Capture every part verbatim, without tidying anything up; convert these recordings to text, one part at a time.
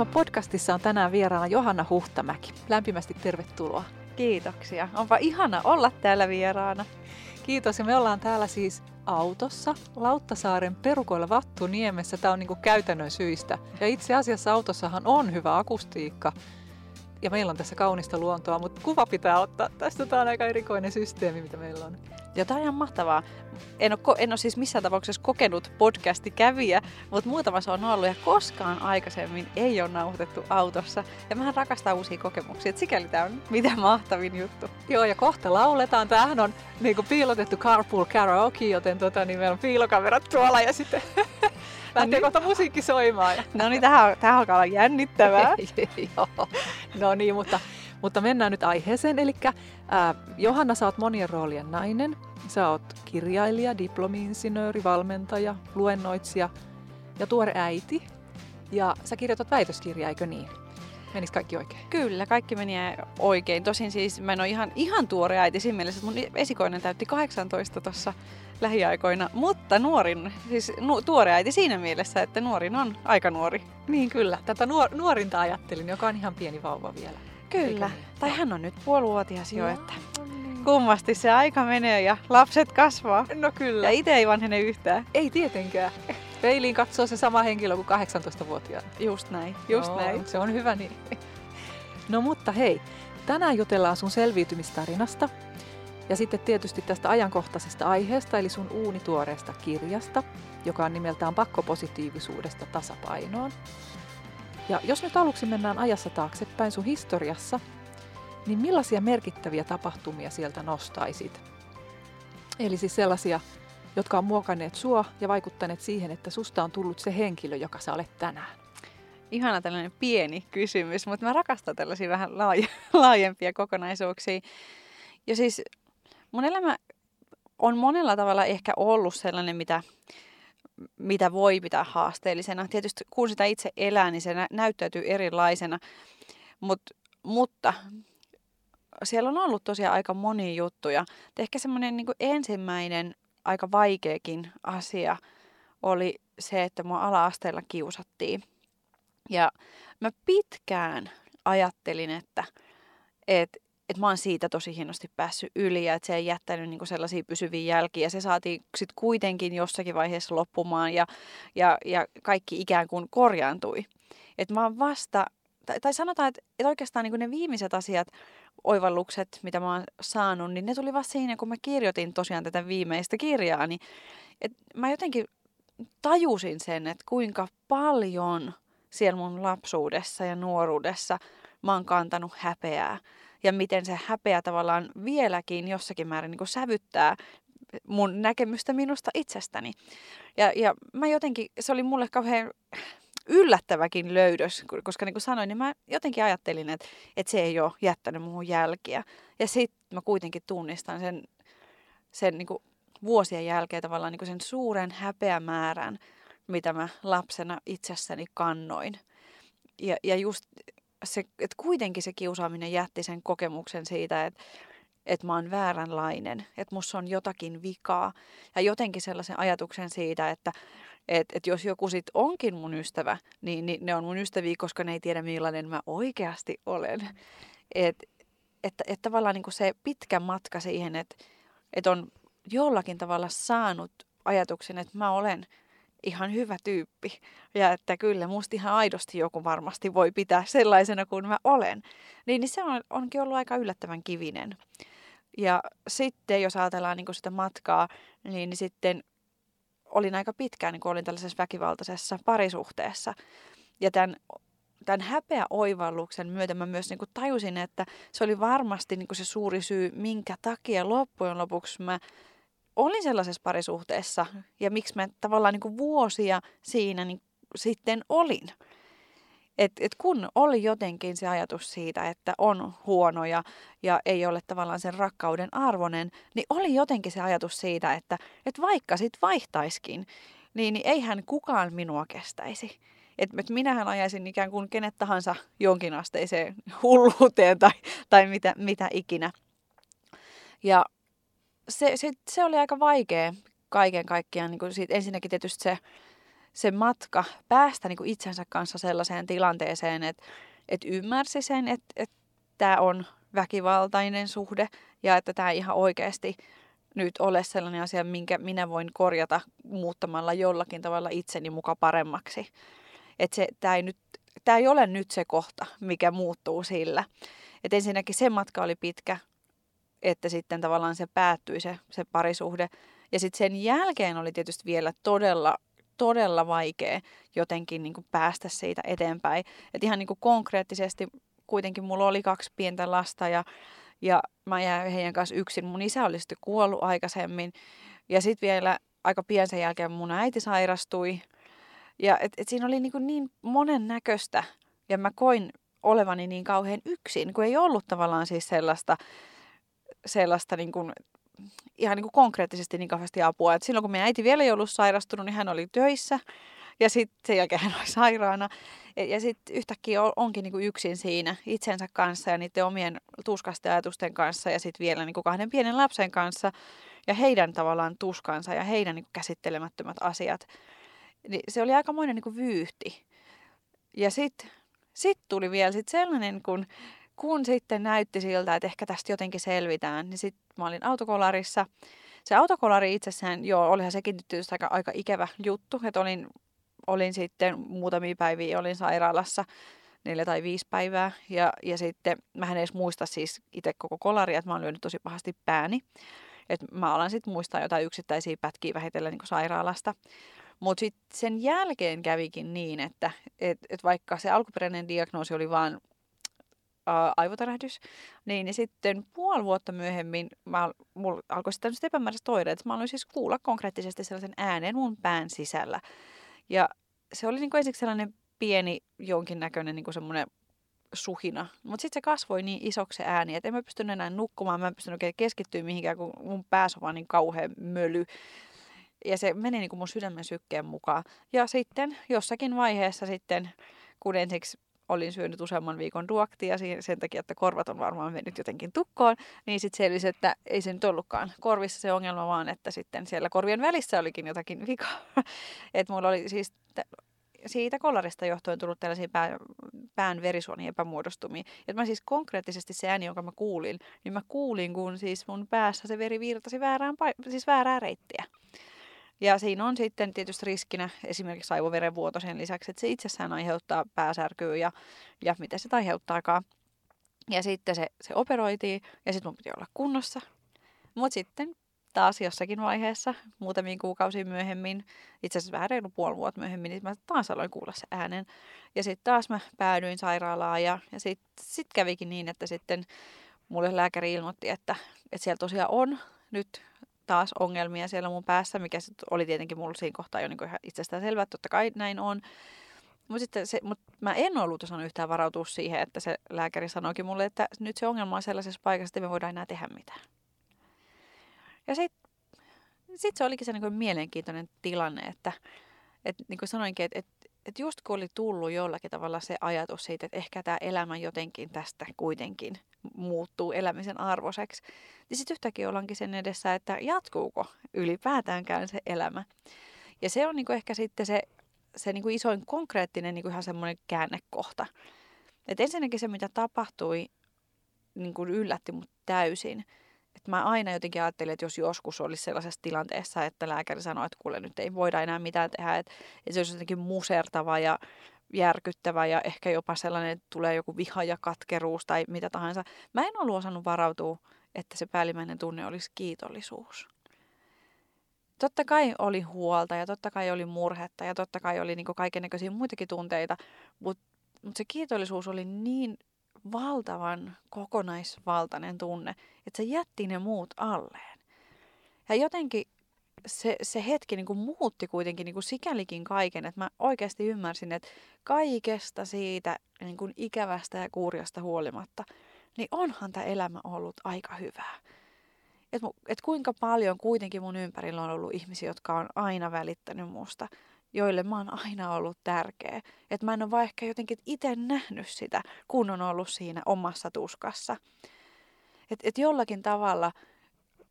Kasva-podcastissa on tänään vieraana Johanna Huhtamäki. Lämpimästi tervetuloa. Kiitoksia. Onpa ihana olla täällä vieraana. Kiitos. Ja me ollaan täällä siis autossa Lauttasaaren perukoilla Vattuniemessä. Tämä on niin kuin käytännön syistä. Ja itse asiassa autossahan on hyvä akustiikka. Ja meillä on tässä kaunista luontoa, mutta kuva pitää ottaa. Tästä tämä on aika erikoinen systeemi, mitä meillä on. Ja tämä on ihan mahtavaa. En ole, en ole siis missään tapauksessa kokenut podcastikävijä, mutta muutamassa on ollut ja koskaan aikaisemmin ei ole nauhoitettu autossa. Ja mähän rakastan uusia kokemuksia, että sikäli tämä on mitä mahtavin juttu. Joo, ja kohta lauletaan. Tämähän on niin kuin piilotettu carpool karaoke, joten tota, niin meillä on piilokamerat tuolla ja sitten lähtee kohta musiikki soimaan. No niin, tähän, tähän alkaa olla jännittävää. Joo, no niin, mutta... Mutta mennään nyt aiheeseen, eli äh, Johanna, sä oot monien roolien nainen, sä oot kirjailija, diplomi-insinööri, valmentaja, luennoitsija ja tuore äiti, ja sä kirjoitat väitöskirjaa, eikö niin? Menis kaikki oikein? Kyllä, kaikki meni oikein. Tosin siis mä en ole ihan, ihan tuore äiti siinä mielessä, että mun esikoinen täytti kahdeksantoista tuossa lähiaikoina, mutta nuorin, siis nu, tuore äiti siinä mielessä, että nuorin on aika nuori. Niin kyllä, tätä nuor- nuorinta ajattelin, joka on ihan pieni vauva vielä. Kyllä. Niin? Tai hän on nyt puolivuotias jo, että kummasti se aika menee ja lapset kasvaa. No kyllä. Ja itse ei vanhene yhtään. Ei tietenkään. Peiliin katsoo se sama henkilö kuin kahdeksantoistavuotiaana. Just näin. Just no, näin. Se on hyvä niin. No mutta hei, tänään jutellaan sun selviytymistarinasta ja sitten tietysti tästä ajankohtaisesta aiheesta, eli sun uunituoreesta kirjasta, joka on nimeltään Pakkopositiivisuudesta tasapainoon. Ja jos nyt aluksi mennään ajassa taaksepäin sun historiassa, niin millaisia merkittäviä tapahtumia sieltä nostaisit? Eli siis sellaisia, jotka on muokanneet sua ja vaikuttaneet siihen, että susta on tullut se henkilö, joka sä olet tänään. Ihana tällainen pieni kysymys, mutta mä rakastan tällaisia vähän laajempia kokonaisuuksia. Ja siis mun elämä on monella tavalla ehkä ollut sellainen, mitä... mitä voi pitää haasteellisena. Tietysti kun sitä itse elää, niin se näyttäytyy erilaisena, Mut, mutta siellä on ollut tosiaan aika monia juttuja. Ehkä semmoinen niin kuin ensimmäinen aika vaikeakin asia oli se, että mua ala-asteella kiusattiin. Ja mä pitkään ajattelin, että, että että mä oon siitä tosi hienosti päässyt yli ja että se ei jättänyt niinku sellaisia pysyviä jälkiä. Se saatiin sitten kuitenkin jossakin vaiheessa loppumaan ja, ja, ja kaikki ikään kuin korjaantui. Että mä oon vasta, tai, tai sanotaan, että, että oikeastaan niinku ne viimeiset asiat, oivallukset, mitä mä oon saanut, niin ne tuli vasta siinä, kun mä kirjoitin tosiaan tätä viimeistä kirjaa. Niin, että mä jotenkin tajusin sen, että kuinka paljon siellä mun lapsuudessa ja nuoruudessa mä oon kantanut häpeää. Ja miten se häpeä tavallaan vieläkin jossakin määrin niin kuin sävyttää mun näkemystä minusta itsestäni. Ja, ja mä jotenkin, se oli mulle kauhean yllättäväkin löydös, koska niin kuin sanoin, niin mä jotenkin ajattelin, että, että se ei ole jättänyt muuhun jälkiä. Ja sit mä kuitenkin tunnistan sen, sen niin kuin vuosien jälkeen tavallaan niin kuin sen suuren häpeämäärän, mitä mä lapsena itsessäni kannoin. Ja, ja just... Se, että kuitenkin se kiusaaminen jätti sen kokemuksen siitä, että, että mä oon vääränlainen, että musta on jotakin vikaa. Ja jotenkin sellaisen ajatuksen siitä, että, että, että jos joku sit onkin mun ystävä, niin, niin ne on mun ystäviä, koska ne ei tiedä millainen mä oikeasti olen. Että et, et tavallaan niin kuin se pitkä matka siihen, että, että on jollakin tavalla saanut ajatuksen, että mä olen... ihan hyvä tyyppi. Ja että kyllä, musta ihan aidosti joku varmasti voi pitää sellaisena kuin mä olen. Niin, niin se on, onkin ollut aika yllättävän kivinen. Ja sitten, jos ajatellaan niin kuin sitä matkaa, niin, niin sitten olin aika pitkään, niin kuin olin tällaisessa väkivaltaisessa parisuhteessa. Ja tämän, tämän häpeäoivalluksen myötä mä myös niin kuin tajusin, että se oli varmasti niin kuin se suuri syy, minkä takia loppujen lopuksi mä olin sellaisessa parisuhteessa ja miksi mä tavallaan niin kuin vuosia siinä niin sitten olin. Et, et kun oli jotenkin se ajatus siitä, että on huono ja, ja ei ole tavallaan sen rakkauden arvoinen, niin oli jotenkin se ajatus siitä, että et vaikka sit vaihtaisikin, niin, niin eihän kukaan minua kestäisi. Että et minähän ajaisin ikään kuin kenet tahansa jonkin asteiseen hulluuteen tai, tai mitä, mitä ikinä. Ja Se, se, se oli aika vaikea kaiken kaikkiaan. Niin kuin siitä, ensinnäkin tietysti se, se matka päästä niin kuin itsensä kanssa sellaiseen tilanteeseen, että, että ymmärsi sen, että, että tämä on väkivaltainen suhde ja että tämä ei ihan oikeasti nyt ole sellainen asia, minkä minä voin korjata muuttamalla jollakin tavalla itseni muka paremmaksi. Että se, tämä ei nyt, tämä ei ole nyt se kohta, mikä muuttuu sillä. Että ensinnäkin se matka oli pitkä, että sitten tavallaan se päättyi se, se parisuhde. Ja sitten sen jälkeen oli tietysti vielä todella, todella vaikea jotenkin niin kuin päästä siitä eteenpäin. Että ihan niin kuin konkreettisesti kuitenkin mulla oli kaksi pientä lasta ja, ja mä jäin heidän kanssa yksin. Mun isä oli sitten kuollut aikaisemmin ja sitten vielä aika pian sen jälkeen mun äiti sairastui. Ja et, et siinä oli niin, niin monennäköistä ja mä koin olevani niin kauhean yksin, kun ei ollut tavallaan siis sellaista, sellaista niin kuin, ihan niin kuin konkreettisesti niin kauheasti apua. Et silloin kun meidän äiti vielä ei ollut sairastunut, niin hän oli töissä ja sitten sen jälkeen hän oli sairaana. Et, ja sitten yhtäkkiä onkin niin kuin yksin siinä itsensä kanssa ja niiden omien tuskasten ajatusten kanssa ja sitten vielä niin kuin kahden pienen lapsen kanssa ja heidän tavallaan tuskansa ja heidän niin kuin käsittelemättömät asiat. Niin se oli aikamoinen niin kuin vyyhti. Ja sitten sit tuli vielä sit sellainen, kun, kun sitten näytti siltä, että ehkä tästä jotenkin selvitään, niin sitten mä olin autokolarissa. Se autokolari itsessään, joo, olihan sekin tietysti aika, aika ikävä juttu, että olin, olin sitten muutamia päiviä olin sairaalassa, neljä tai viisi päivää, ja, ja sitten mä en edes muista siis itse koko kolaria, että mä olen lyönyt tosi pahasti pääni. Että mä alan sitten muistaa jotain yksittäisiä pätkiä vähitellen niin kuin sairaalasta. Mutta sitten sen jälkeen kävikin niin, että et, et vaikka se alkuperäinen diagnoosi oli vaan ää, aivotärähdys, niin, niin sitten puoli vuotta myöhemmin mä, mulla alkoi sitten tämmöiset epämääräiset oireet. Mä aloin siis kuulla konkreettisesti sellaisen äänen mun pään sisällä. Ja se oli niinku ensiksi sellainen pieni jonkinnäköinen niinku semmoinen suhina. Mutta sitten se kasvoi niin isoksi se ääni, että en mä pystynyt enää nukkumaan, mä en pystynyt oikein keskittyä mihinkään, kun mun päässä on vaan niin kauhean möly. Ja se meni niin kuin mun sydämen sykkeen mukaan. Ja sitten jossakin vaiheessa sitten, kun ensiksi olin syönyt useamman viikon ruoktia sen takia, että korvat on varmaan mennyt jotenkin tukkoon, niin sitten selvisi, että ei se nyt ollutkaan korvissa se ongelma, vaan että sitten siellä korvien välissä olikin jotakin vikaa. Että mulla oli siis siitä kolarista johtuen tullut tällaisia pää, pään verisuonin epämuodostumia. Että mä siis konkreettisesti se ääni, jonka mä kuulin, niin mä kuulin, kun siis mun päässä se veri virtasi väärään, siis väärää reittiä. Ja siinä on sitten tietysti riskinä esimerkiksi aivoverenvuoto sen lisäksi, että se itsessään aiheuttaa pääsärkyä ja, ja mitä sitä aiheuttaakaan. Ja sitten se, se operoitiin ja sitten mun piti olla kunnossa. Mutta sitten taas jossakin vaiheessa, muutamia kuukausia myöhemmin, itse asiassa vähän reilu puoli vuotta myöhemmin, niin mä taas aloin kuulla se äänen. Ja sitten taas mä päädyin sairaalaan ja, ja sitten sit kävikin niin, että sitten mulle lääkäri ilmoitti, että, että siellä tosiaan on nyt taas ongelmia siellä mun päässä, mikä oli tietenkin mulla siinä kohtaa jo niin ihan itsestäänselvää, että totta kai näin on. Mutta mut mä en ollut osannut yhtään varautua siihen, että se lääkäri sanoikin mulle, että nyt se ongelma on sellaisessa paikassa, että me voidaan enää tehdä mitään. Ja sitten sit se olikin se niin mielenkiintoinen tilanne, että et, niin kuin sanoinkin, että et, et just kun oli tullut jollakin tavalla se ajatus siitä, että ehkä tämä elämä jotenkin tästä kuitenkin muuttuu elämisen arvoiseksi, niin sitten yhtäkkiä ollaankin sen edessä, että jatkuuko ylipäätäänkään se elämä. Ja se on niinku ehkä sitten se, se niinku isoin konkreettinen niinku ihan semmoinen käännekohta. Et ensinnäkin se, mitä tapahtui, niinku yllätti mut täysin. Et mä aina jotenkin ajattelin, että jos joskus olisi sellaisessa tilanteessa, että lääkäri sanoi, että kuule nyt ei voida enää mitään tehdä, että et se olisi jotenkin musertava ja järkyttävä ja ehkä jopa sellainen, että tulee joku viha ja katkeruus tai mitä tahansa. Mä en ollut osannut varautua, että se päällimmäinen tunne olisi kiitollisuus. Totta kai oli huolta ja totta kai oli murhetta ja totta kai oli niinku kaikennäköisiä muitakin tunteita, mutta mut se kiitollisuus oli niin valtavan kokonaisvaltainen tunne, että se jätti ne muut alleen. Ja jotenkin se, se hetki niin kuin muutti kuitenkin niin kuin sikälikin kaiken, että mä oikeasti ymmärsin, että kaikesta siitä niin kuin ikävästä ja kurjasta huolimatta, niin onhan tämä elämä ollut aika hyvää. Että et kuinka paljon kuitenkin mun ympärillä on ollut ihmisiä, jotka on aina välittänyt musta, joille mä oon aina ollut tärkeä. Että mä en ole vaikka jotenkin itse nähnyt sitä, kun on ollut siinä omassa tuskassa. Että et jollakin tavalla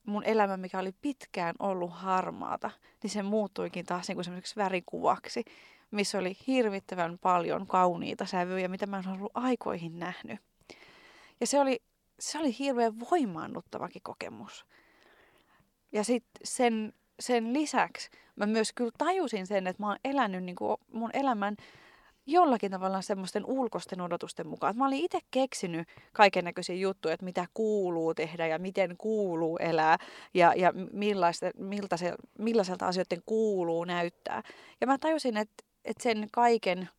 mun elämä, mikä oli pitkään ollut harmaata, niin se muuttuikin taas niin kuin semmoiseksi värikuvaksi, missä oli hirvittävän paljon kauniita sävyjä, mitä mä en ollut aikoihin nähnyt. Ja se oli, se oli hirveän voimaannuttavakin kokemus. Ja sitten sen, sen lisäksi mä myös kyllä tajusin sen, että mä oon elänyt niin kuin mun elämän jollakin tavalla semmoisten ulkoisten odotusten mukaan. Mä olin itse keksinyt kaikennäköisiä juttuja, että mitä kuuluu tehdä ja miten kuuluu elää ja, ja miltä se, millaiselta asioiden kuuluu näyttää. Ja mä tajusin, että, että sen kaiken,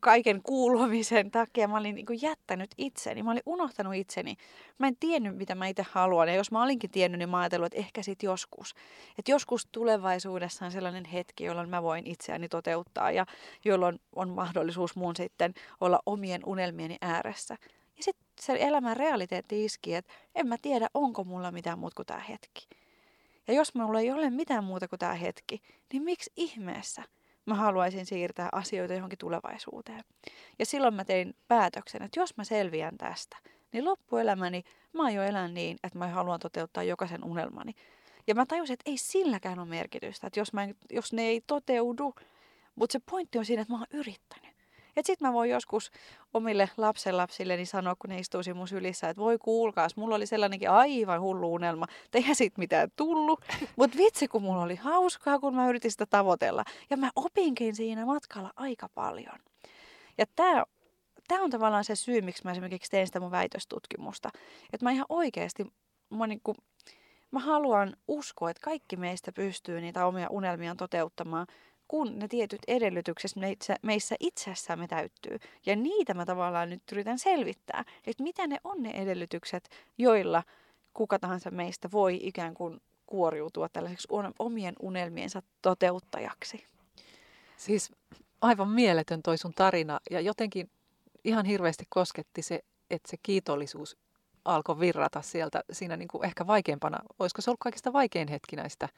kaiken kuulumisen takia mä olin niin kuin jättänyt itseni. Mä olin unohtanut itseni. Mä en tiennyt, mitä mä itse haluan. Ja jos mä olinkin tiennyt, niin mä ajattelin, että ehkä sit joskus. Että joskus tulevaisuudessa on sellainen hetki, jolloin mä voin itseäni toteuttaa ja jolloin on mahdollisuus mun sitten olla omien unelmieni ääressä. Ja sitten se elämän realiteetti iski, että en mä tiedä, onko mulla mitään muuta kuin tää hetki. Ja jos mulla ei ole mitään muuta kuin tää hetki, niin miksi ihmeessä mä haluaisin siirtää asioita johonkin tulevaisuuteen. Ja silloin mä tein päätöksen, että jos mä selviän tästä, niin loppuelämäni mä aion elää niin, että mä haluan toteuttaa jokaisen unelmani. Ja mä tajusin, että ei silläkään ole merkitystä, että jos, mä en, jos ne ei toteudu. Mutta se pointti on siinä, että mä oon yrittänyt. Että sit mä voin joskus omille lapsenlapsilleni sanoa, kun ne istuisi mun sylissä, että voi kuulkaas, mulla oli sellainenkin aivan hullu unelma. Eihän siitä mitään tullut, mutta vitsi kun mulla oli hauskaa, kun mä yritin sitä tavoitella. Ja mä opinkin siinä matkalla aika paljon. Ja tää, tää on tavallaan se syy, miksi mä esimerkiksi teen sitä mun väitöstutkimusta. Että mä ihan oikeesti, mä, niinku, mä haluan uskoa, että kaikki meistä pystyy niitä omia unelmiaan toteuttamaan, kun ne tietyt edellytykset meissä itsessämme täyttyy. Ja niitä mä tavallaan nyt yritän selvittää, että mitä ne on ne edellytykset, joilla kuka tahansa meistä voi ikään kuin kuoriutua tällaiseksi omien unelmiensa toteuttajaksi. Siis aivan mieletön toi sun tarina. Ja jotenkin ihan hirveästi kosketti se, että se kiitollisuus alkoi virrata sieltä siinä niin kuin ehkä vaikeampana. Olisiko se ollut kaikista vaikein hetki näistä?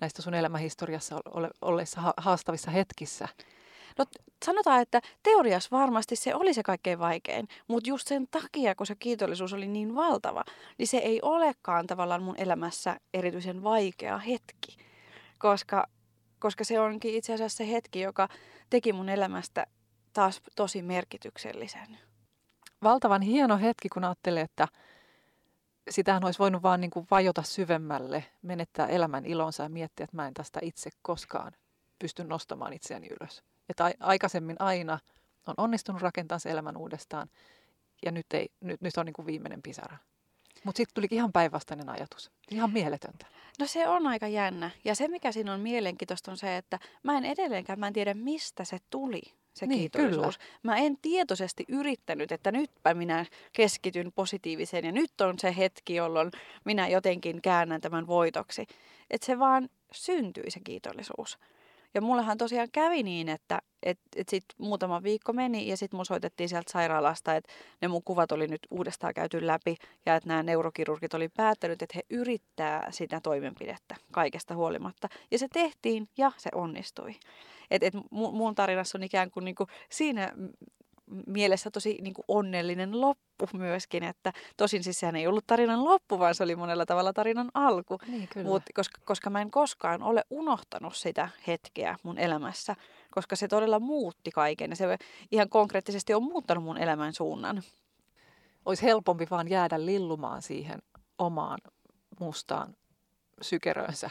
näistä sun elämähistoriassa olleissa haastavissa hetkissä? No sanotaan, että teoriassa varmasti se oli se kaikkein vaikein, mutta just sen takia, kun se kiitollisuus oli niin valtava, niin se ei olekaan tavallaan mun elämässä erityisen vaikea hetki, koska, koska se onkin itse asiassa se hetki, joka teki mun elämästä taas tosi merkityksellisen. Valtavan hieno hetki, kun ajattelee, että sitähän olisi voinut vaan niin kuin vajota syvemmälle, menettää elämän ilonsa ja miettiä, että mä en tästä itse koskaan pysty nostamaan itseäni ylös. Että aikaisemmin aina on onnistunut rakentamaan se elämän uudestaan ja nyt, ei, nyt, nyt on niin kuin viimeinen pisara. Mutta sitten tuli ihan päinvastainen ajatus. Ihan mieletöntä. No se on aika jännä. Ja se, mikä siinä on mielenkiintoista, on se, että mä en edelleenkään, mä en tiedä mistä se tuli. Se niin, kiitollisuus. Kyllä. Mä en tietoisesti yrittänyt, että nytpä minä keskityn positiiviseen ja nyt on se hetki, jolloin minä jotenkin käännän tämän voitoksi. Että se vaan syntyi se kiitollisuus. Ja mullahan tosiaan kävi niin, että et, et sit muutama viikko meni ja sitten mun soitettiin sieltä sairaalasta, että ne mun kuvat oli nyt uudestaan käyty läpi ja että nämä neurokirurgit oli päättänyt, että he yrittää sitä toimenpidettä kaikesta huolimatta. Ja se tehtiin ja se onnistui. Et, et mun tarinassa on ikään kuin niinku siinä mielessä tosi niinku onnellinen loppu myöskin, että tosin siis sehän ei ollut tarinan loppu, vaan se oli monella tavalla tarinan alku. Niin, Mut, koska, koska mä en koskaan ole unohtanut sitä hetkeä mun elämässä, koska se todella muutti kaiken ja se ihan konkreettisesti on muuttanut mun elämän suunnan. Olisi helpompi vaan jäädä lillumaan siihen omaan mustaan sykeröönsä.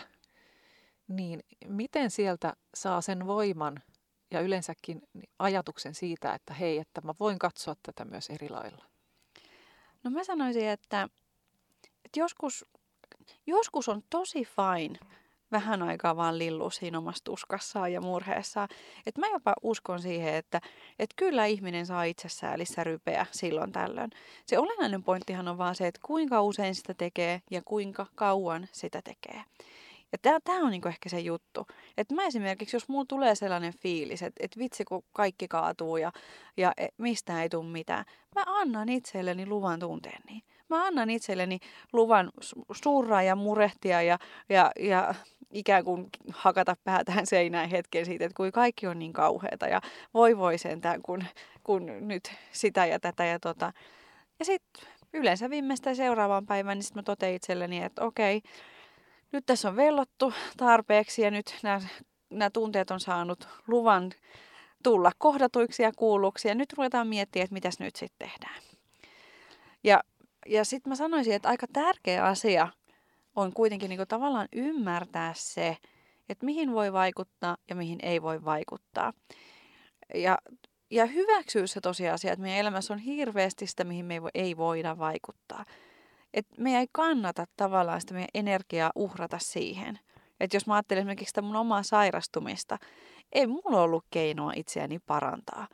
Niin miten sieltä saa sen voiman ja yleensäkin ajatuksen siitä, että hei, että mä voin katsoa tätä myös eri lailla? No mä sanoisin, että, että joskus, joskus on tosi fine vähän aikaa vaan lillua siinä omassa tuskassaan ja murheessaan. Et mä jopa uskon siihen, että et kyllä ihminen saa itsessään lisää rypeä silloin tällöin. Se olennainen pointtihan on vaan se, että kuinka usein sitä tekee ja kuinka kauan sitä tekee. Ja tämä on niinku ehkä se juttu. Että mä esimerkiksi, jos mulla tulee sellainen fiilis, että et vitsi kun kaikki kaatuu ja, ja mistään ei tule mitään. Mä annan itselleni luvan tunteeni. Mä annan itselleni luvan surraa ja murehtia ja, ja, ja ikään kuin hakata päätään seinään hetken siitä, että kun kaikki on niin kauheata. Ja voi voi sentään, kun, kun nyt sitä ja tätä ja tota. Ja sitten yleensä viimeistään seuraavaan päivään, niin sitten mä totein itselleni, että okei, nyt tässä on vellottu tarpeeksi ja nyt nämä, nämä tunteet on saanut luvan tulla kohdatuiksi ja kuulluksi. Ja nyt ruvetaan miettimään, että mitäs nyt sitten tehdään. Ja, ja sitten mä sanoisin, että aika tärkeä asia on kuitenkin niin kuin tavallaan ymmärtää se, että mihin voi vaikuttaa ja mihin ei voi vaikuttaa. Ja, ja hyväksyä se tosiasia, että meidän elämässä on hirveästi sitä, mihin me ei voida vaikuttaa. Että meidän ei kannata tavallaan sitä meidän energiaa uhrata siihen. Että jos mä ajattelen esimerkiksi sitä mun omaa sairastumista, ei mulla ollut keinoa itseäni parantaa.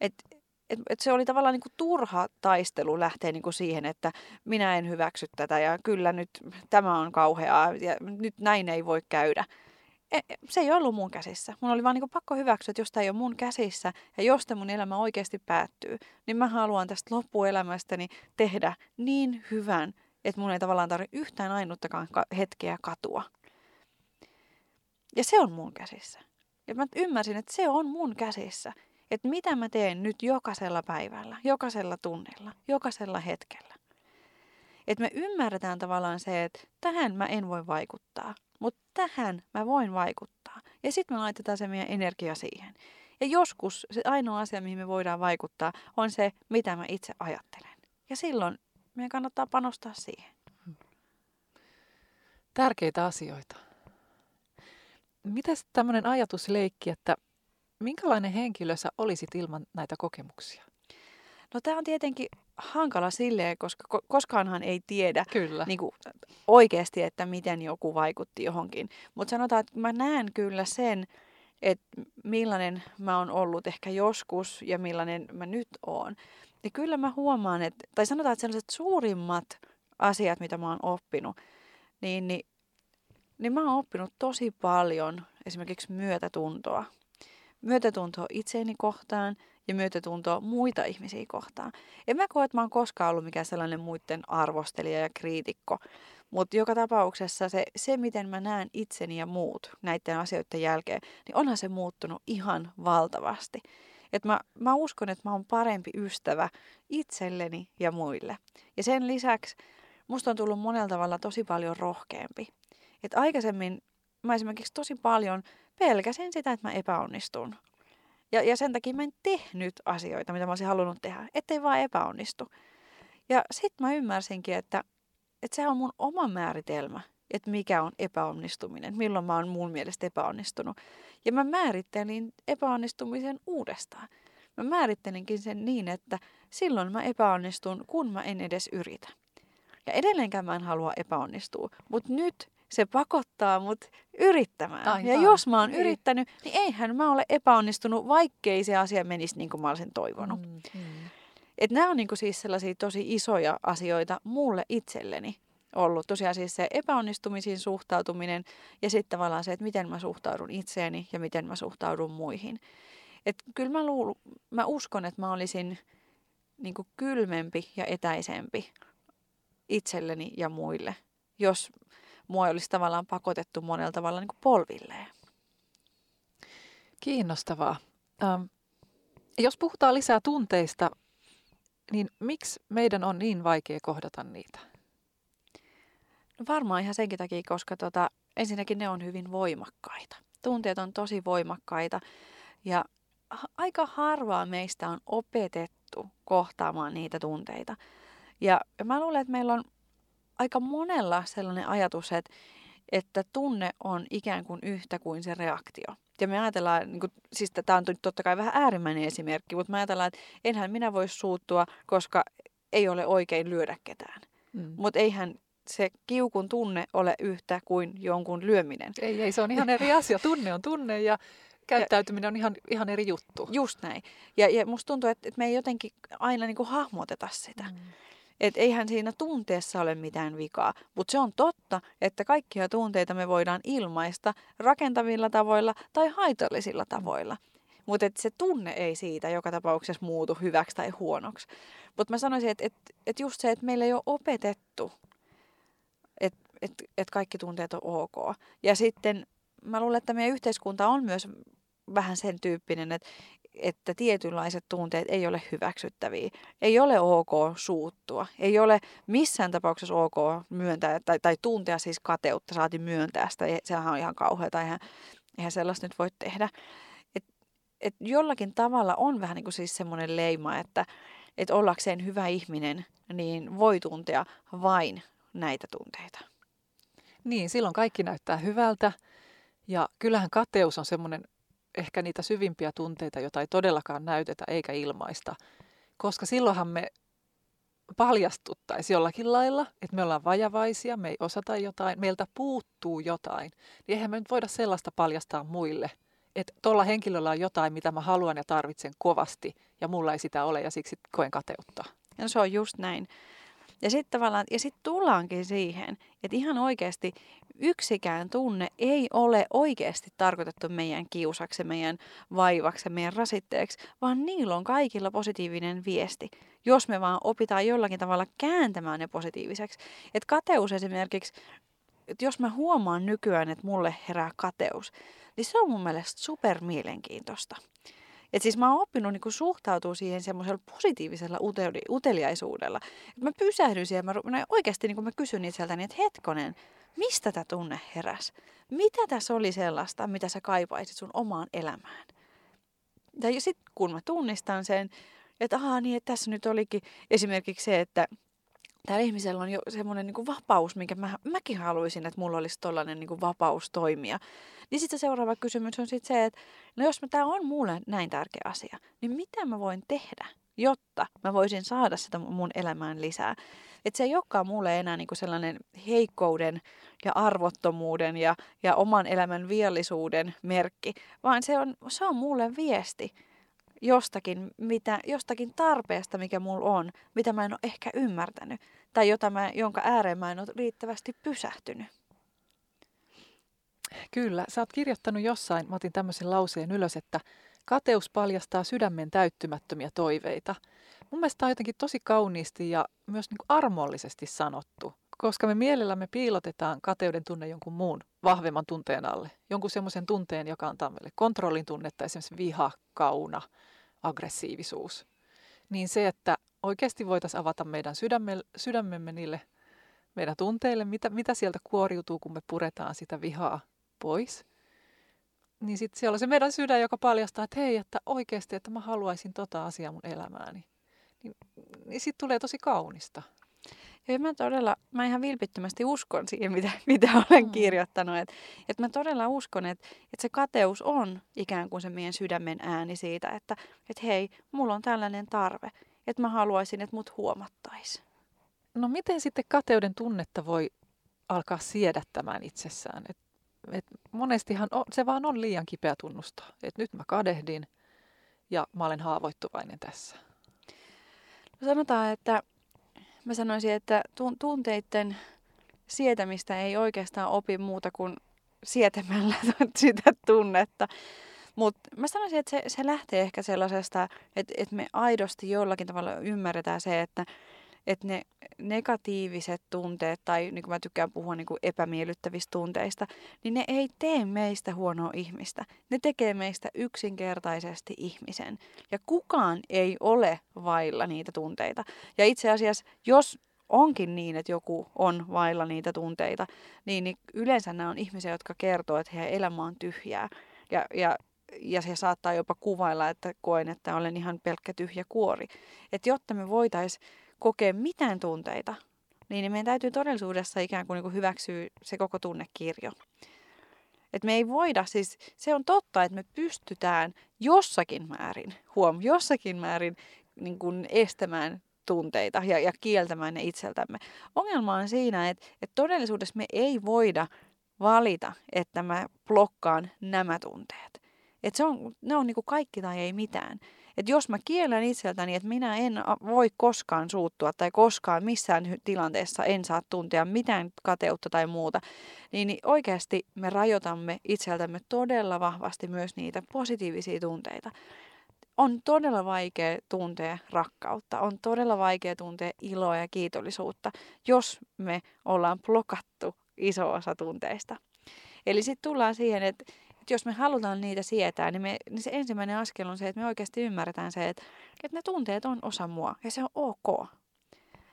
Että et, et se oli tavallaan niinku turha taistelu lähteä niinku siihen, että minä en hyväksy tätä ja kyllä nyt tämä on kauheaa ja nyt näin ei voi käydä. Se ei ollut mun käsissä. Mun oli vaan niinku pakko hyväksyä, että jos tämä ei ole mun käsissä ja jos tämä mun elämä oikeasti päättyy, niin mä haluan tästä loppuelämästäni tehdä niin hyvän, että mun ei tavallaan tarvitse yhtään ainuttakaan hetkeä katua. Ja se on mun käsissä. Ja mä ymmärsin, että se on mun käsissä. Että mitä mä teen nyt jokaisella päivällä, jokaisella tunnilla, jokaisella hetkellä. Että me ymmärretään tavallaan se, että tähän mä en voi vaikuttaa. Mutta tähän mä voin vaikuttaa. Ja sitten me laitetaan se meidän energia siihen. Ja joskus se ainoa asia, mihin me voidaan vaikuttaa, on se, mitä mä itse ajattelen. Ja silloin meidän kannattaa panostaa siihen. Tärkeitä asioita. Mitäs tämmöinen ajatusleikki, että minkälainen henkilö sä olisit ilman näitä kokemuksia? No tämä on tietenkin hankala silleen, koska koskaanhan ei tiedä niin kuin oikeasti, että miten joku vaikutti johonkin. Mutta sanotaan, että mä näen kyllä sen, että millainen mä oon ollut ehkä joskus ja millainen mä nyt oon. Niin kyllä mä huomaan, että, tai sanotaan, että sellaiset suurimmat asiat, mitä mä oon oppinut, niin, niin, niin mä oon oppinut tosi paljon esimerkiksi myötätuntoa. Myötätuntoa itseeni kohtaan. Ja myötätuntoa muita ihmisiä kohtaan. En mä koe, että mä oon koskaan ollut mikään sellainen muiden arvostelija ja kriitikko. Mutta joka tapauksessa se, se, miten mä näen itseni ja muut näiden asioiden jälkeen, niin onhan se muuttunut ihan valtavasti. Et mä, mä uskon, että mä oon parempi ystävä itselleni ja muille. Ja sen lisäksi musta on tullut monella tavalla tosi paljon rohkeampi. Et aikaisemmin mä esimerkiksi tosi paljon pelkäsin sitä, että mä epäonnistun. Ja, ja sen takia mä en tehnyt asioita, mitä mä olisin halunnut tehdä, ettei vaan epäonnistu. Ja sit mä ymmärsinkin, että, että se on mun oma määritelmä, että mikä on epäonnistuminen, milloin mä oon mun mielestä epäonnistunut. Ja mä määrittelin epäonnistumisen uudestaan. Mä määrittelinkin sen niin, että silloin mä epäonnistun, kun mä en edes yritä. Ja edelleenkään mä en halua epäonnistua, mutta nyt se pakottaa mut yrittämään. Aivan. Ja jos mä oon yrittänyt, niin eihän mä ole epäonnistunut, vaikkei se asia menisi niin kuin mä olisin toivonut. Mm, mm. Et nää on niin kuin siis sellaisia tosi isoja asioita mulle itselleni ollut. Tosiaan siis se epäonnistumisiin suhtautuminen ja sitten tavallaan se, että miten mä suhtaudun itseeni ja miten mä suhtaudun muihin. Et kyllä mä, luul, mä uskon, että mä olisin niin kuin kylmempi ja etäisempi itselleni ja muille, jos mua olisi tavallaan pakotettu monella tavalla niin kuin polvilleen. Kiinnostavaa. Ähm, jos puhutaan lisää tunteista, niin miksi meidän on niin vaikea kohdata niitä? No varmaan ihan senkin takia, koska tota, ensinnäkin ne on hyvin voimakkaita. Tunteet on tosi voimakkaita ja aika harvaa meistä on opetettu kohtaamaan niitä tunteita. Ja mä luulen, että meillä on aika monella sellainen ajatus, että, että tunne on ikään kuin yhtä kuin se reaktio. Ja me ajatellaan, niin kuin, siis tämä on totta kai vähän äärimmäinen esimerkki, mutta me ajatellaan, että enhän minä voi suuttua, koska ei ole oikein lyödä ketään. Mm. Mutta eihän se kiukun tunne ole yhtä kuin jonkun lyöminen. Ei, ei, se on ihan eri asia. Tunne on tunne ja käyttäytyminen on ihan, ihan eri juttu. Just näin. Ja, ja musta tuntuu, että, että me ei jotenkin aina niin kuin hahmoteta sitä. Mm. Että eihän siinä tunteessa ole mitään vikaa, mutta se on totta, että kaikkia tunteita me voidaan ilmaista rakentavilla tavoilla tai haitallisilla tavoilla. Mutta se tunne ei siitä joka tapauksessa muutu hyväksi tai huonoksi. Mutta mä sanoisin, että et, et just se, että meillä ei ole opetettu, että et, et kaikki tunteet on ok. Ja sitten mä luulen, että meidän yhteiskunta on myös vähän sen tyyppinen, että että tietynlaiset tunteet ei ole hyväksyttäviä. Ei ole ok suuttua. Ei ole missään tapauksessa ok myöntää tai, tai tuntea siis kateutta, saati myöntää sitä. Sehän on ihan kauheata, eihän, eihän sellaista nyt voi tehdä. Et, et jollakin tavalla on vähän niin kuin siis semmoinen leima, että et ollakseen hyvä ihminen, niin voi tuntea vain näitä tunteita. Niin, silloin kaikki näyttää hyvältä. Ja kyllähän kateus on semmoinen ehkä niitä syvimpiä tunteita, jota ei todellakaan näytetä eikä ilmaista. Koska silloinhan me paljastuttaisiin jollakin lailla, että me ollaan vajavaisia, me ei osata jotain, meiltä puuttuu jotain. Niin eihän me nyt voida sellaista paljastaa muille, että tuolla henkilöllä on jotain, mitä mä haluan ja tarvitsen kovasti ja mulla ei sitä ole ja siksi koen kateutta. No se on just näin. Ja sitten tavallaan, ja sit tullaankin siihen, että ihan oikeasti yksikään tunne ei ole oikeasti tarkoitettu meidän kiusaksi, meidän vaivaksi, meidän rasitteeksi, vaan niillä on kaikilla positiivinen viesti, jos me vaan opitaan jollakin tavalla kääntämään ne positiiviseksi. Että kateus esimerkiksi, että jos mä huomaan nykyään, että mulle herää kateus, niin se on mun mielestä supermielenkiintoista. Että siis mä oon oppinut niinku suhtautua siihen semmoisella positiivisella uteliaisuudella. Että mä pysähdyn siihen, mä, mä oikeasti niinku mä kysyn itseltäni, että hetkonen, mistä tää tunne heräs? Mitä tässä oli sellaista, mitä sä kaipaisit sun omaan elämään? Ja sit kun mä tunnistan sen, että ahaa niin, että tässä nyt olikin esimerkiksi se, että täällä ihmisellä on jo semmoinen niinku vapaus, minkä mä, mäkin haluaisin, että mulla olisi tollainen niinku vapaus toimia. Niin sitten seuraava kysymys on sitten se, että no jos tämä on mulle näin tärkeä asia, niin mitä mä voin tehdä, jotta mä voisin saada sitä mun elämään lisää. Että se ei olekaan mulle enää niinku sellainen heikkouden ja arvottomuuden ja, ja oman elämän viallisuuden merkki, vaan se on, se on mulle viesti. Jostakin, mitä, jostakin tarpeesta, mikä mulla on, mitä mä en ole ehkä ymmärtänyt tai jota mä, jonka ääreen mä en ole riittävästi pysähtynyt. Kyllä, sä oot kirjoittanut jossain, mä otin tämmöisen lauseen ylös, että kateus paljastaa sydämen täyttymättömiä toiveita. Mun mielestä tämä on jotenkin tosi kauniisti ja myös niin kuin armollisesti sanottu, koska me mielellämme piilotetaan kateuden tunne jonkun muun vahvemman tunteen alle. Jonkun semmoisen tunteen, joka antaa meille kontrollin tunnetta, esimerkiksi viha, kauna, aggressiivisuus. Niin se, että oikeasti voitaisiin avata meidän sydämme, sydämemme niille meidän tunteille, mitä, mitä sieltä kuoriutuu, kun me puretaan sitä vihaa pois. Niin sitten siellä on se meidän sydän, joka paljastaa, että hei, että oikeasti, että mä haluaisin tota asiaa mun elämääni. Niin, niin sitten tulee tosi kaunista. Ja mä todella, mä ihan vilpittömästi uskon siihen, mitä, mitä olen kirjoittanut. Että et mä todella uskon, että et se kateus on ikään kuin se meidän sydämen ääni siitä, että et hei, mulla on tällainen tarve, että mä haluaisin, että mut huomattaisi. No miten sitten kateuden tunnetta voi alkaa siedättämään itsessään? Et, et monestihan on, se vaan on liian kipeä tunnustaa, että nyt mä kadehdin ja mä olen haavoittuvainen tässä. No sanotaan, että mä sanoisin, että tunteiden sietämistä ei oikeastaan opi muuta kuin sietämällä sitä tunnetta. Mutta mä sanoisin, että se, se lähtee ehkä sellaisesta, että, että me aidosti jollakin tavalla ymmärretään se, että, että ne negatiiviset tunteet, tai niin kuin mä tykkään puhua niin kuin epämiellyttävistä tunteista, niin ne ei tee meistä huonoa ihmistä. Ne tekee meistä yksinkertaisesti ihmisen. Ja kukaan ei ole vailla niitä tunteita. Ja itse asiassa, jos onkin niin, että joku on vailla niitä tunteita, niin, niin yleensä nämä on ihmisiä, jotka kertoo, että heidän elämä on tyhjää. Ja, ja Ja se saattaa jopa kuvailla, että koen, että olen ihan pelkkä tyhjä kuori. Että jotta me voitaisiin kokea mitään tunteita, niin meidän täytyy todellisuudessa ikään kuin hyväksyä se koko tunnekirjo. Että me ei voida, siis se on totta, että me pystytään jossakin määrin, huom, jossakin määrin niin kuin estämään tunteita ja, ja kieltämään ne itseltämme. Ongelma on siinä, että, että todellisuudessa me ei voida valita, että mä blokkaan nämä tunteet. Että ne on niinku kaikki tai ei mitään. Että jos mä kiellän itseltäni, että minä en voi koskaan suuttua tai koskaan missään tilanteessa en saa tuntea mitään kateutta tai muuta, niin oikeasti me rajoitamme itseltämme todella vahvasti myös niitä positiivisia tunteita. On todella vaikea tuntea rakkautta, on todella vaikea tuntea iloa ja kiitollisuutta, jos me ollaan blokattu iso osa tunteista. Eli sitten tullaan siihen, että Mutta jos me halutaan niitä sietää, niin, me, niin se ensimmäinen askel on se, että me oikeasti ymmärretään se, että, että ne tunteet on osa mua ja se on ok.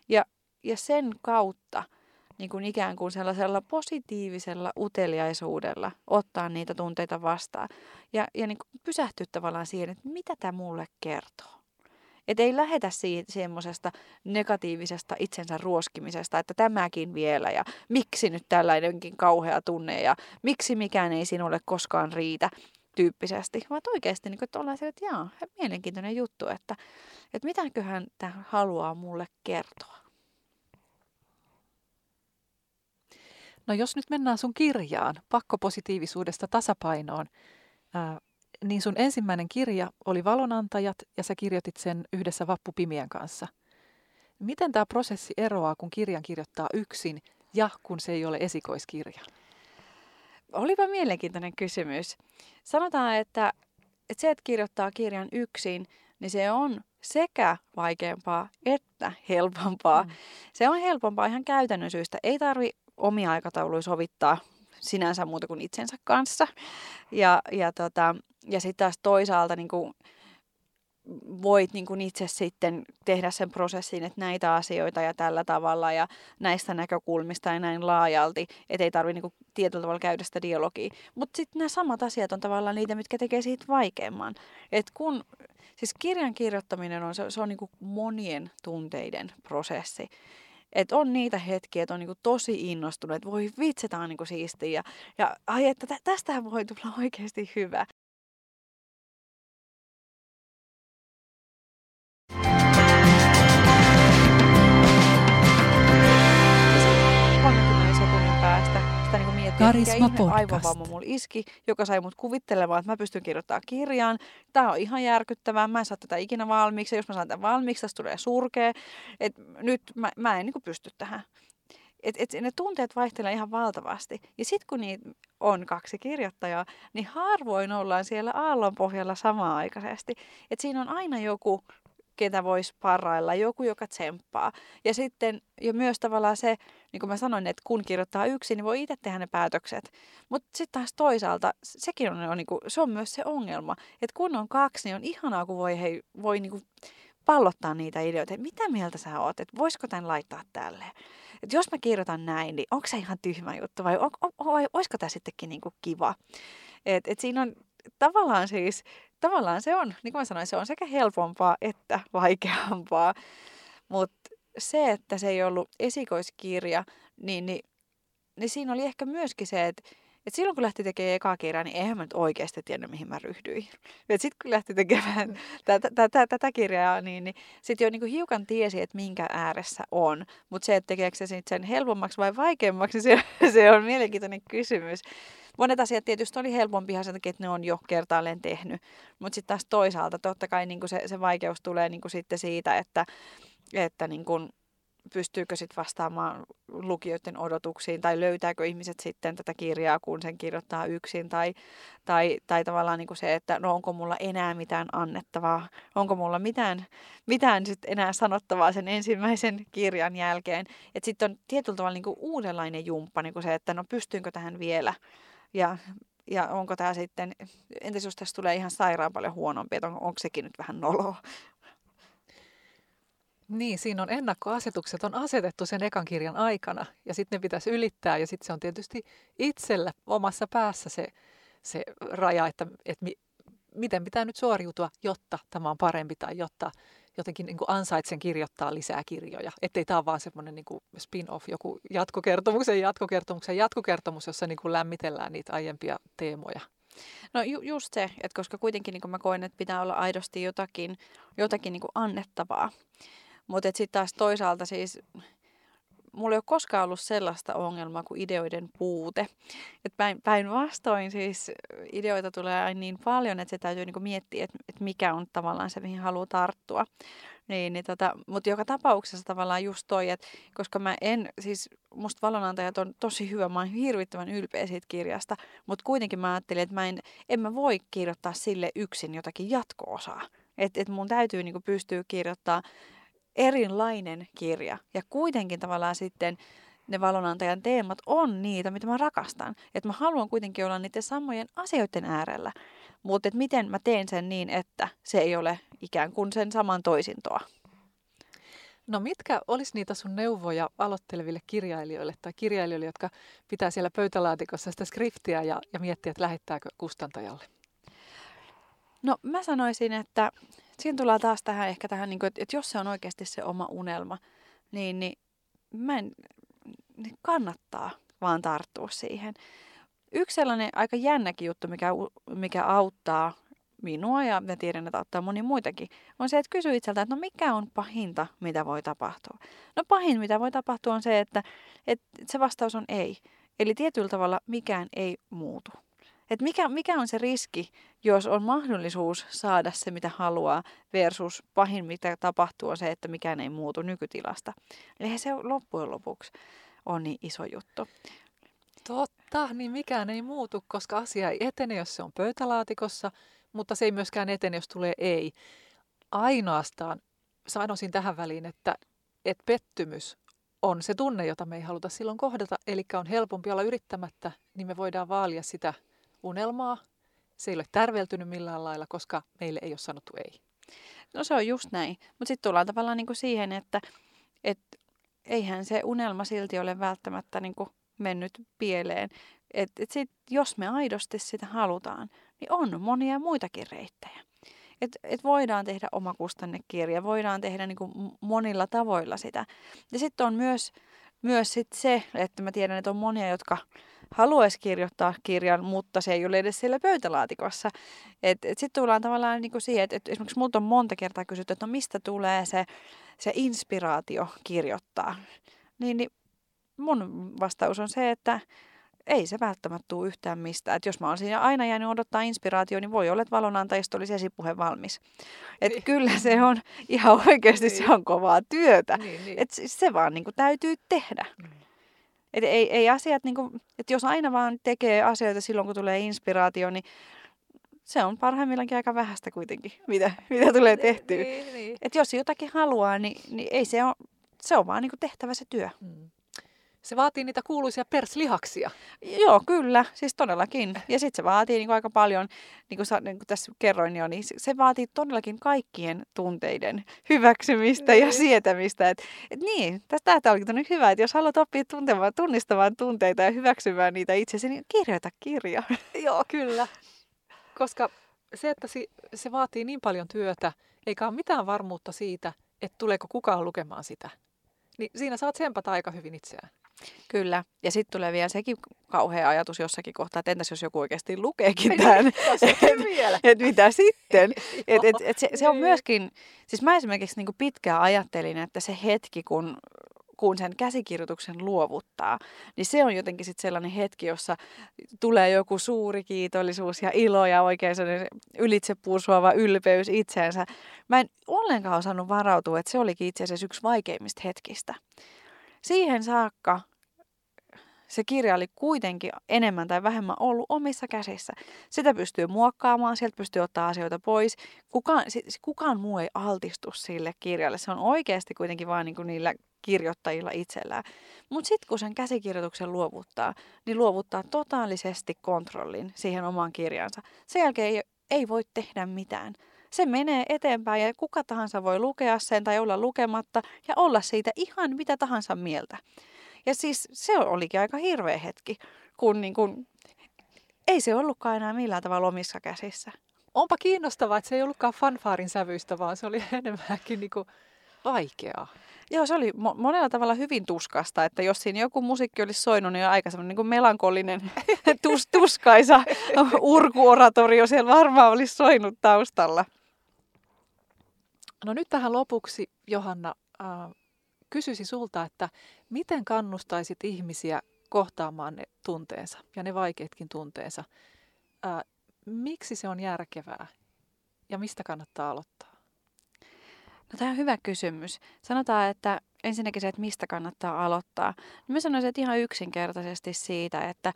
Ja, ja sen kautta niin kuin ikään kuin sellaisella positiivisella uteliaisuudella ottaa niitä tunteita vastaan. Ja, ja niin kuin pysähtyä tavallaan siihen, että mitä tämä mulle kertoo. Että ei lähetä siitä semmoisesta negatiivisesta itsensä ruoskimisesta, että tämäkin vielä ja miksi nyt tällainenkin kauhea tunne ja miksi mikään ei sinulle koskaan riitä tyyppisesti. Vaan oikeasti niin että ollaan siellä, että jaa, mielenkiintoinen juttu, että, että mitäköhän tämä haluaa mulle kertoa. No jos nyt mennään sun kirjaan, pakkopositiivisuudesta tasapainoon, ää, niin sun ensimmäinen kirja oli Valonantajat ja sä kirjoitit sen yhdessä Vappu Pimien kanssa. Miten tämä prosessi eroaa, kun kirjan kirjoittaa yksin ja kun se ei ole esikoiskirja? Olipa mielenkiintoinen kysymys. Sanotaan, että, että se, että kirjoittaa kirjan yksin, niin se on sekä vaikeampaa että helpompaa. Mm. Se on helpompaa ihan käytännön syystä. Ei tarvitse omia aikatauluja sovittaa sinänsä muuta kuin itsensä kanssa. Ja, ja, tota, ja sitten taas toisaalta niin kuin voit niin kuin itse sitten tehdä sen prosessin, että näitä asioita ja tällä tavalla ja näistä näkökulmista ja näin laajalti, ettei tarvitse niin kuin tietyllä tavalla käydä sitä dialogia. Mutta sitten nämä samat asiat on tavallaan niitä, mitkä tekee siitä vaikeamman. Et kun, siis kirjan kirjoittaminen on, se, se on niin kuin monien tunteiden prosessi. Että on niitä hetkiä, että on niinku tosi innostunut, että voi vitsi, tämä on niinku siistiä ja, ja ai, että tä, tästähän voi tulla oikeasti hyvä. kaksikymmentä sekunnin päästä sitä niinku miettii, että ihme aivovamma mulla iski, joka sai mut kuvittelemaan, että mä pystyn kirjoittamaan kirjaan. Tää on ihan järkyttävää, mä en saa tätä ikinä valmiiksi. Jos mä saan tämän valmiiksi, tästä tulee surkea. Et nyt mä, mä en niinku pysty tähän. Et, et ne tunteet vaihtelevat ihan valtavasti. Ja sit kun niitä on kaksi kirjoittajaa, niin harvoin ollaan siellä aallonpohjalla samaaikaisesti. Et siinä on aina joku, ketä voisi parrailla, joku, joka tsemppaa. Ja sitten, ja myös tavallaan se, niin kuin mä sanoin, että kun kirjoittaa yksin, niin voi itse tehdä ne päätökset. Mutta sitten taas toisaalta, sekin on, on, niin kuin, se on myös se ongelma, että kun on kaksi, niin on ihanaa, kun voi, hei, voi niin kuin pallottaa niitä ideoita, että mitä mieltä sä oot, että voisiko tämän laittaa tälleen. Että jos mä kirjoitan näin, niin onko se ihan tyhmä juttu vai on, on, on, olisiko tämä sittenkin niin kuin kiva. Että et siinä on tavallaan siis... Tavallaan se on, niin kuin mä sanoin, se on sekä helpompaa että vaikeampaa, mutta se, että se ei ollut esikoiskirja, niin, niin, niin siinä oli ehkä myöskin se, että, että silloin kun lähti tekemään ekaa kirjaa, niin eihän mä nyt oikeasti tiennyt, mihin mä ryhdyin. Sitten kun lähti tekemään tätä, tätä, tätä kirjaa, niin, niin sitten jo niin kuin hiukan tiesi, että minkä ääressä on, mutta se, että tekeekö se sen helpommaksi vai vaikeammaksi, se, se on mielenkiintoinen kysymys. Monet asiat tietysti oli helpompia sen takia, että ne on jo kertaalleen tehnyt. Mutta sitten taas toisaalta totta kai niinku se, se vaikeus tulee niinku sitten siitä, että, että niinku, pystyykö sitten vastaamaan lukijoiden odotuksiin tai löytääkö ihmiset sitten tätä kirjaa, kun sen kirjoittaa yksin. Tai, tai, tai tavallaan niinku se, että no onko mulla enää mitään annettavaa, onko mulla mitään, mitään sit enää sanottavaa sen ensimmäisen kirjan jälkeen. Että sitten on tietyllä tavalla niinku uudenlainen jumppa niinku se, että no pystyykö tähän vielä. Ja, ja onko tämä sitten, entäs jos tässä tulee ihan sairaan paljon huonompi, että on, onko sekin nyt vähän noloa? Niin, siinä on ennakkoasetukset, on asetettu sen ekan kirjan aikana ja sitten ne pitäisi ylittää ja sitten se on tietysti itsellä omassa päässä se, se raja, että, että mi, miten pitää nyt suoriutua, jotta tämä on parempi tai jotta jotenkin niin kuin ansaitsen kirjoittaa lisää kirjoja. Ettei tämä ole vaan semmoinen niin kuin spin-off, joku jatkokertomuksen, jatkokertomuksen, jatkokertomus, jossa niin kuin lämmitellään niitä aiempia teemoja. No ju- just se, että koska kuitenkin niin kuin mä koen, että pitää olla aidosti jotakin, jotakin niin kuin annettavaa. Mutta sitten taas toisaalta siis... Mulla ei ole koskaan ollut sellaista ongelmaa kuin ideoiden puute. Päinvastoin siis ideoita tulee aina niin paljon, että se täytyy niinku miettiä, että et mikä on tavallaan se, mihin haluaa tarttua. Niin, niin tota, mutta joka tapauksessa tavallaan just toi, että koska mä en, siis musta Valonantajat on tosi hyvä, mä oon hirvittävän ylpeä siitä kirjasta, mutta kuitenkin mä ajattelin, että mä en, en mä voi kirjoittaa sille yksin jotakin jatko-osaa. Että et mun täytyy niinku pystyä kirjoittamaan erilainen kirja ja kuitenkin tavallaan sitten ne valonantajan teemat on niitä, mitä mä rakastan. Että mä haluan kuitenkin olla niiden samojen asioiden äärellä. Mutta et miten mä teen sen niin, että se ei ole ikään kuin sen saman toisintoa. No mitkä olisi niitä sun neuvoja aloitteleville kirjailijoille tai kirjailijoille, jotka pitää siellä pöytälaatikossa sitä skriptiä ja, ja miettii, että lähettääkö kustantajalle? No mä sanoisin, että siinä tullaan taas tähän ehkä tähän, niin kuin, että jos se on oikeasti se oma unelma, niin, niin mä en, kannattaa vaan tarttua siihen. Yksi sellainen aika jännäkin juttu, mikä, mikä auttaa minua ja mä tiedän, että auttaa moni muitakin, on se, että kysyy itseltä, että no mikä on pahinta, mitä voi tapahtua. No pahin, mitä voi tapahtua on se, että, että se vastaus on ei. Eli tietyllä tavalla mikään ei muutu. Että mikä, mikä on se riski, jos on mahdollisuus saada se, mitä haluaa, versus pahin, mitä tapahtuu, on se, että mikään ei muutu nykytilasta. Eli se loppujen lopuksi on niin iso juttu. Totta, niin mikään ei muutu, koska asia ei etene, jos se on pöytälaatikossa, mutta se ei myöskään etene, jos tulee ei. Ainoastaan sanoisin tähän väliin, että, että pettymys on se tunne, jota me ei haluta silloin kohdata, eli on helpompi olla yrittämättä, niin me voidaan vaalia sitä unelmaa. Se ei ole tärveltynyt millään lailla, koska meille ei ole sanottu ei. No se on just näin, mutta sitten tullaan tavallaan niinku siihen, että et, eihän se unelma silti ole välttämättä niinku mennyt pieleen. Et, et sit, jos me aidosti sitä halutaan, niin on monia muitakin reittejä. Että et voidaan tehdä omakustannekirja, voidaan tehdä niinku monilla tavoilla sitä. Ja sitten on myös, myös sit se, että mä tiedän, että on monia, jotka haluaisi kirjoittaa kirjan, mutta se ei ole edes siellä pöytälaatikossa. Sitten tullaan tavallaan niinku siihen, että et esimerkiksi multa on monta kertaa kysytty, että no mistä tulee se, se inspiraatio kirjoittaa. Niin, niin mun vastaus on se, että ei se välttämättä tule yhtään mistään. Et jos mä olisin aina jäänyt odottaa inspiraatioon, niin voi olla, että valonantajista olisi esipuhe valmis. Että niin. Kyllä se on ihan oikeasti niin. Se on kovaa työtä. Niin, niin. Että se vaan niinku täytyy tehdä. Että ei, ei asiat, niinku, että jos aina vaan tekee asioita silloin, kun tulee inspiraatio, niin se on parhaimmillaankin aika vähäistä kuitenkin, mitä, mitä tulee tehtyä. Niin, niin. Että jos jotakin haluaa, niin, niin ei se, on, se on vaan niinku tehtävä se työ. Mm. Se vaatii niitä kuuluisia perslihaksia. Joo, kyllä. Siis todellakin. Ja sitten se vaatii niin kuin aika paljon, niin kuin, sa, niin kuin tässä kerroin jo, niin se vaatii todellakin kaikkien tunteiden hyväksymistä niin. Ja sietämistä. Et, et niin, tästä onkin nyt hyvä, että jos haluat oppia tuntemaan, tunnistamaan tunteita ja hyväksymään niitä itsesi, niin kirjoita kirja. Joo, kyllä. Koska se, että se vaatii niin paljon työtä, eikä ole mitään varmuutta siitä, että tuleeko kukaan lukemaan sitä. Niin siinä saat tsempata aika hyvin itseään. Kyllä. Ja sitten tulee vielä sekin kauhea ajatus jossakin kohtaa, että entäs jos joku oikeasti lukeekin tämän, että et mitä sitten. et, et, et se, se on myöskin, siis mä esimerkiksi niinku pitkään ajattelin, että se hetki, kun, kun sen käsikirjoituksen luovuttaa, niin se on jotenkin sitten sellainen hetki, jossa tulee joku suuri kiitollisuus ja ilo ja oikein sellainen ylitsepuusuava ylpeys itseensä. Mä en ollenkaan osannut varautua, että se olikin itse asiassa yksi vaikeimmista hetkistä. Siihen saakka se kirja oli kuitenkin enemmän tai vähemmän ollut omissa käsissä. Sitä pystyy muokkaamaan, sieltä pystyy ottaa asioita pois. Kukaan, kukaan muu ei altistu sille kirjalle. Se on oikeasti kuitenkin vain niin kuin niillä kirjoittajilla itsellään. Mutta sitten kun sen käsikirjoituksen luovuttaa, niin luovuttaa totaalisesti kontrollin siihen omaan kirjansa. Sen jälkeen ei, ei voi tehdä mitään. Se menee eteenpäin ja kuka tahansa voi lukea sen tai olla lukematta ja olla siitä ihan mitä tahansa mieltä. Ja siis se olikin aika hirveä hetki, kun, niin kun ei se ollutkaan enää millään tavalla omissa käsissä. Onpa kiinnostavaa, että se ei ollutkaan fanfaarin sävyistä, vaan se oli enemmänkin niin kuin vaikeaa. Joo, se oli mo- monella tavalla hyvin tuskasta, että jos siinä joku musiikki olisi soinut, niin on aika semmoinen niin kuin melankolinen, tus- tuskaisa urkuoratorio siellä varmaan olisi soinut taustalla. No nyt tähän lopuksi, Johanna, äh, kysyisin sulta, että miten kannustaisit ihmisiä kohtaamaan ne tunteensa ja ne vaikeatkin tunteensa? Äh, miksi se on järkevää ja mistä kannattaa aloittaa? No, tämä on hyvä kysymys. Sanotaan, että ensinnäkin se, että mistä kannattaa aloittaa. Mä sanoisin, että ihan yksinkertaisesti siitä, että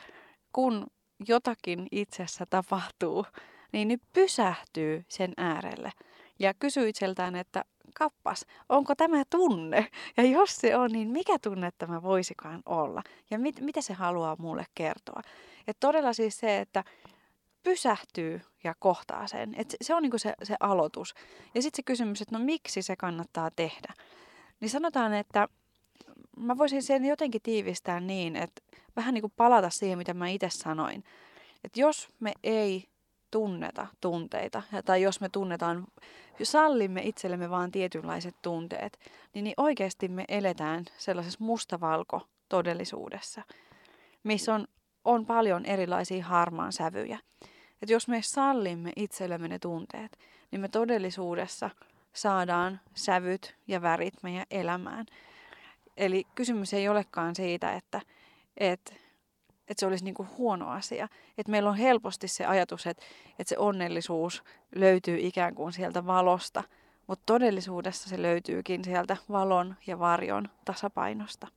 kun jotakin itsessä tapahtuu, niin ne pysähtyy sen äärelle. Ja kysyy itseltään, että kappas, onko tämä tunne? Ja jos se on, niin mikä tunne tämä voisikaan olla? Ja mit, mitä se haluaa mulle kertoa? Et todella siis se, että pysähtyy ja kohtaa sen. Et se, se on niinku se, se aloitus. Ja sitten se kysymys, että no miksi se kannattaa tehdä? Niin sanotaan, että mä voisin sen jotenkin tiivistää niin, että vähän niinku palata siihen, mitä mä itse sanoin. Että jos me ei tunneta tunteita, tai jos me tunnetaan, sallimme itsellemme vaan tietynlaiset tunteet, niin, niin oikeasti me eletään sellaisessa mustavalko-todellisuudessa, missä on, on paljon erilaisia harmaan sävyjä. Et jos me sallimme itsellemme ne tunteet, niin me todellisuudessa saadaan sävyt ja värit meidän elämään. Eli kysymys ei olekaan siitä, että... että että se olisi niin kuin huono asia. Että meillä on helposti se ajatus, että, että se onnellisuus löytyy ikään kuin sieltä valosta, mutta todellisuudessa se löytyykin sieltä valon ja varjon tasapainosta.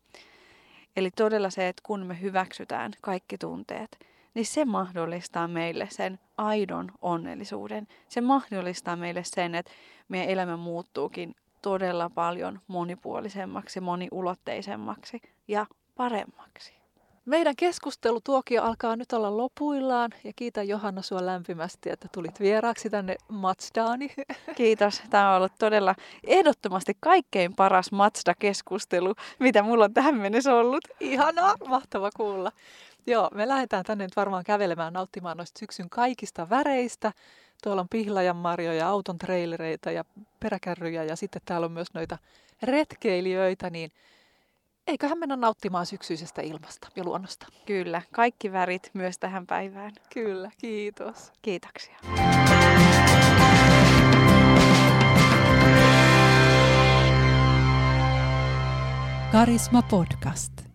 Eli todella se, että kun me hyväksytään kaikki tunteet, niin se mahdollistaa meille sen aidon onnellisuuden. Se mahdollistaa meille sen, että meidän elämä muuttuukin todella paljon monipuolisemmaksi, moniulotteisemmaksi ja paremmaksi. Meidän keskustelutuokio alkaa nyt olla lopuillaan ja kiitän Johanna sua lämpimästi, että tulit vieraaksi tänne Mazdaani. Kiitos. Tämä on ollut todella ehdottomasti kaikkein paras Mazda-keskustelu, mitä mulla on tähän mennessä ollut. Ihanaa, mahtava kuulla. Joo, me lähdetään tänne nyt varmaan kävelemään nauttimaan noista syksyn kaikista väreistä. Tuolla on pihlajanmarjoja, auton trailereita ja peräkärryjä ja sitten täällä on myös noita retkeilijöitä, niin eiköhän mennä nauttimaan syksyisestä ilmasta ja luonnosta. Kyllä, kaikki värit myös tähän päivään. Kyllä, kiitos. Kiitoksia. Karisma Podcast.